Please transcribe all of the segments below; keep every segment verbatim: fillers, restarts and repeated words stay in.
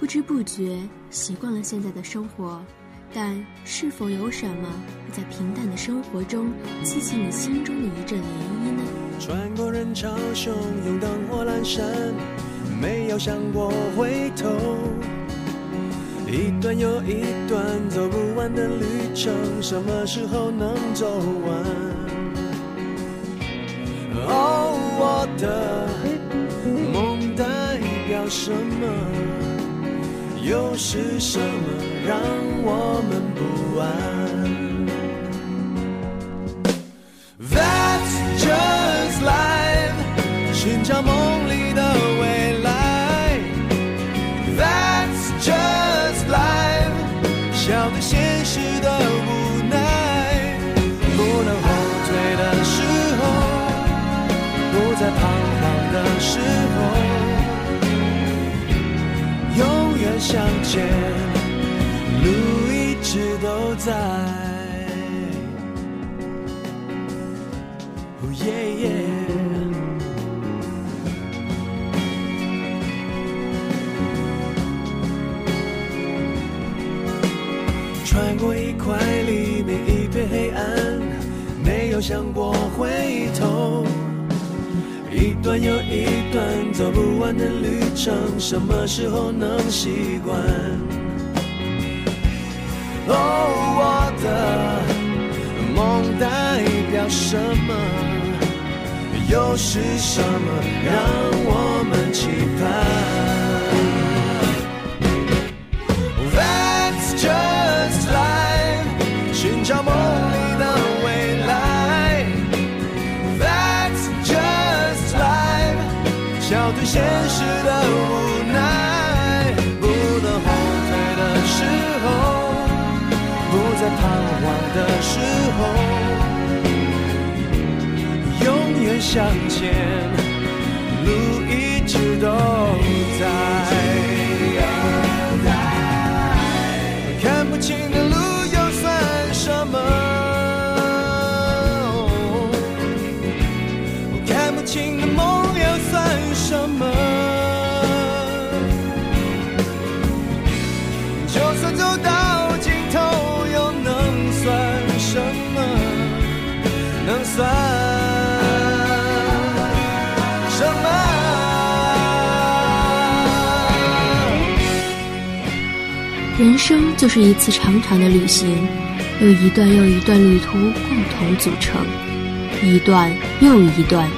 不知不觉习惯了现在的生活，但是否有什么会在平淡的生活中激起你心中的一阵涟漪呢？穿过人潮汹涌灯火阑珊，没有想过回头，一段又一段走不完的旅程，什么时候能走完？哦，我的梦代表什么？又是什么让我们不安 ？That's just life， 寻找梦里的未来。That's just life， 笑对现实的无奈。不能后退的时候，不再彷徨的时候。向前，路一直都在。Oh yeah yeah。穿过一块黎明，一片黑暗，没有想过回头。一段又一段走不完的旅程，什么时候能习惯？哦，我的梦代表什么？又是什么让我们期盼 ？That's just life， 寻找梦里的未来。笑对现实的无奈，不能后退的时候，不再彷徨的时候，永远向前，路一直都在。看不清的路又算什么？看不清的梦。什么？就算走到尽头，又能算什么？能算什么？人生就是一次长长的旅行，由一段又一段旅途共同组成，一段又一段，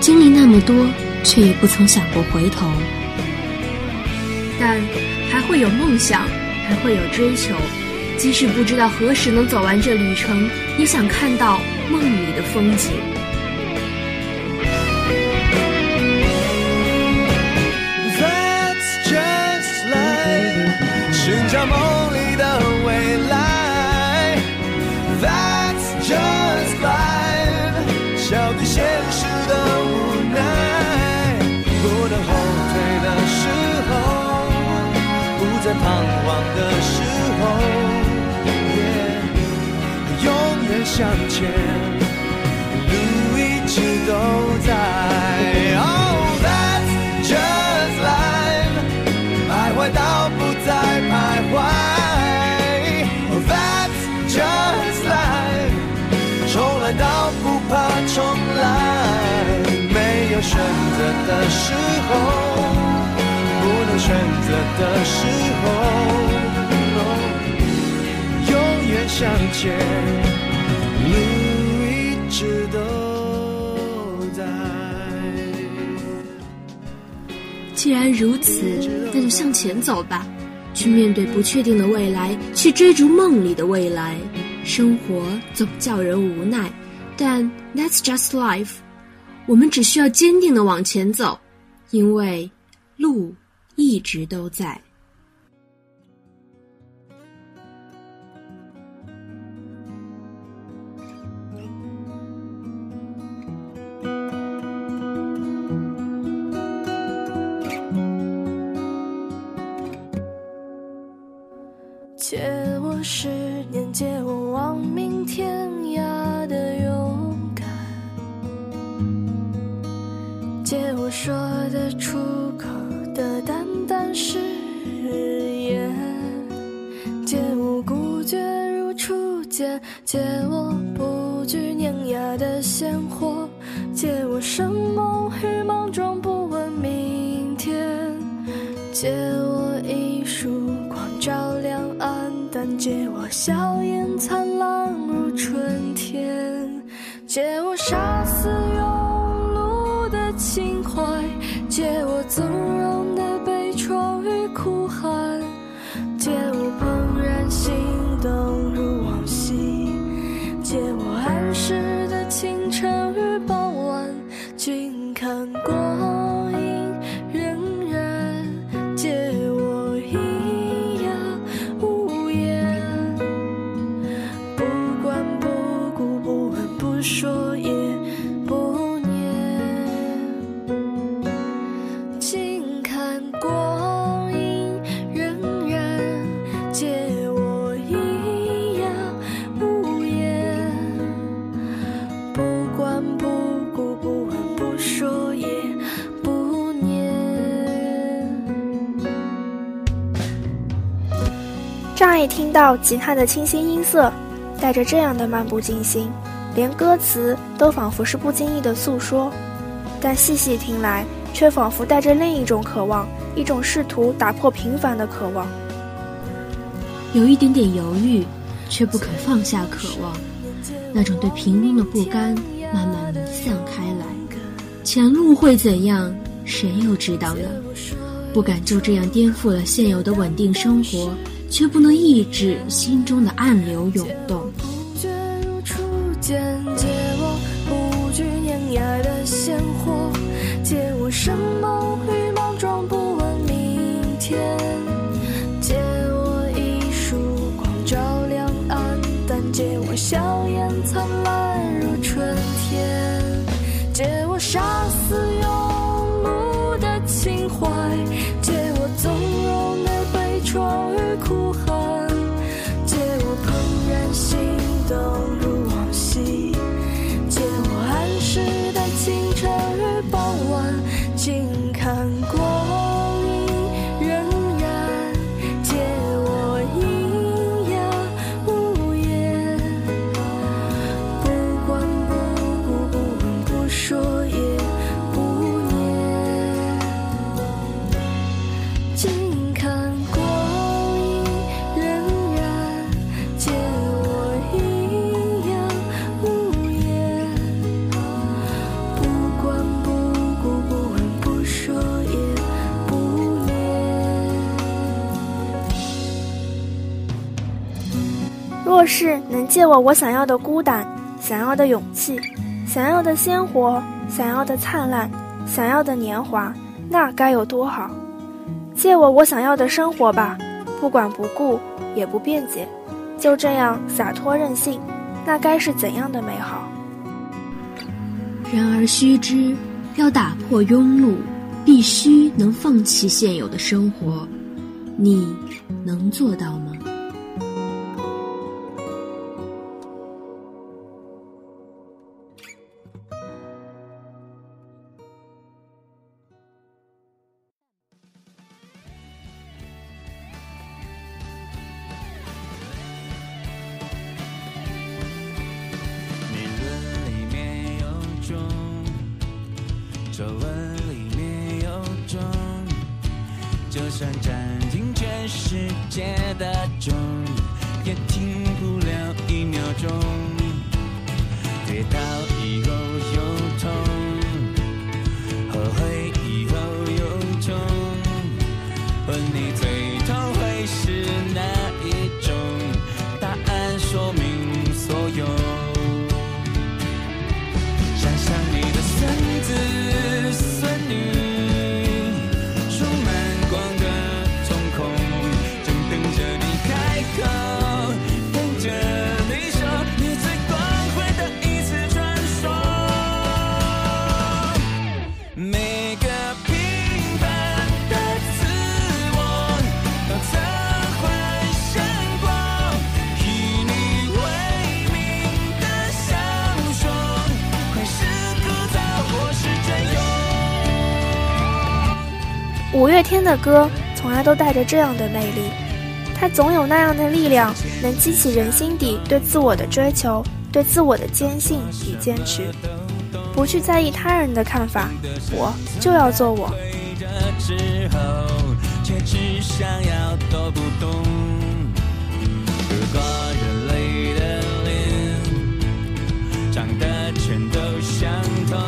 经历那么多。却也不曾想过回头，但还会有梦想，还会有追求。即使不知道何时能走完这旅程，也想看到梦里的风景。That's just life， 寻找梦里的未来。That's just life， 笑对现实的无奈。在彷徨的时候， yeah， 永远向前，路一直都在。Oh， that's just life， 徘徊到不再徘徊。Oh， that's just life， 重来到不怕重来。没有选择的时候。选择的时候，哦，永远向前，路一直都在。既然如此，那就向前走吧，去面对不确定的未来，去追逐梦里的未来。生活总叫人无奈，但 that's just life。我们只需要坚定地往前走，因为路一直都在。借我十年，借我亡命天涯的勇敢，借我说得出口的淡淡誓言。借我不惧碾压的鲜活，借我生猛与莽撞，不问明天，借我一束光照亮暗淡，借我笑颜灿烂如春天，借我杀死庸碌的情怀，借我纵容的悲怆与哭喊，借我怦然心动如往昔，借我安适的清晨与傍晚，静看光阴荏苒，借我喑哑无言，不管不顾，不问不说也不念，静看光阴。乍一听到吉他的清新音色，带着这样的漫不经心，连歌词都仿佛是不经意的诉说，但细细听来，却仿佛带着另一种渴望，一种试图打破平凡的渴望。有一点点犹豫，却不肯放下渴望，那种对平庸的不甘慢慢弥散开来。前路会怎样，谁又知道呢？不敢就这样颠覆了现有的稳定生活，却不能抑制心中的暗流涌动。不觉如初见，借我不惧碾压的鲜活，借我生猛与莽撞，不问明天，借我一束光照亮暗淡，借我笑颜灿烂如春天，借我杀死庸碌的情怀，借我纵容的悲怆与哭喊，借我怦然心动如往昔，借我安适的清晨与傍晚，静看光阴荏苒，借我喑哑无言，不管不顾，不问不说也不念，静看光阴荏苒，借我喑哑无言，不管不顾，不问不说也不念。若是能借我我想要的孤单，想要的勇气，想要的鲜活，想要的灿烂，想要的年华，那该有多好！借我我想要的生活吧，不管不顾，也不辩解，就这样洒脱任性，那该是怎样的美好！然而须知，要打破庸碌，必须能放弃现有的生活，你能做到吗？皱纹里面有种，就算占尽全世界的钟，也停不了一秒钟。跌倒以后有痛，后悔以后有痛，问你最痛会是哪一种？答案说明所有。想象你的孙子。五月天的歌从来都带着这样的魅力，它总有那样的力量，能激起人心底对自我的追求，对自我的坚信与坚持。不去在意他人的看法，我就要做我。如果人类的脸长得全都相同，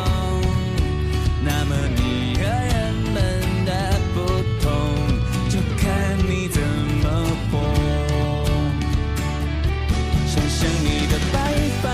那么你和人们的不同就看你怎么活。想象你的白发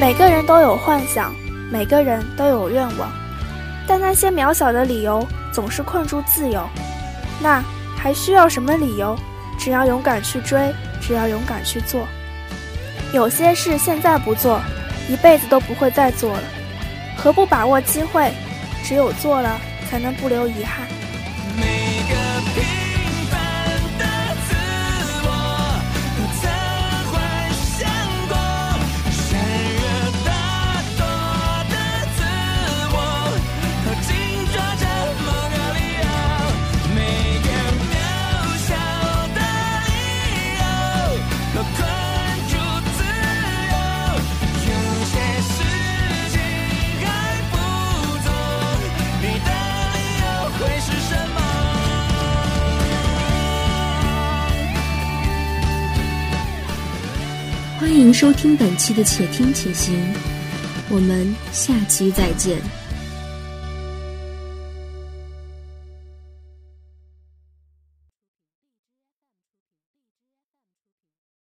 每个人都有幻想，每个人都有愿望，但那些渺小的理由总是困住自由。那还需要什么理由？只要勇敢去追，只要勇敢去做。有些事现在不做，一辈子都不会再做了，何不把握机会？只有做了，才能不留遗憾。欢迎收听本期的且听且行，我们下期再见。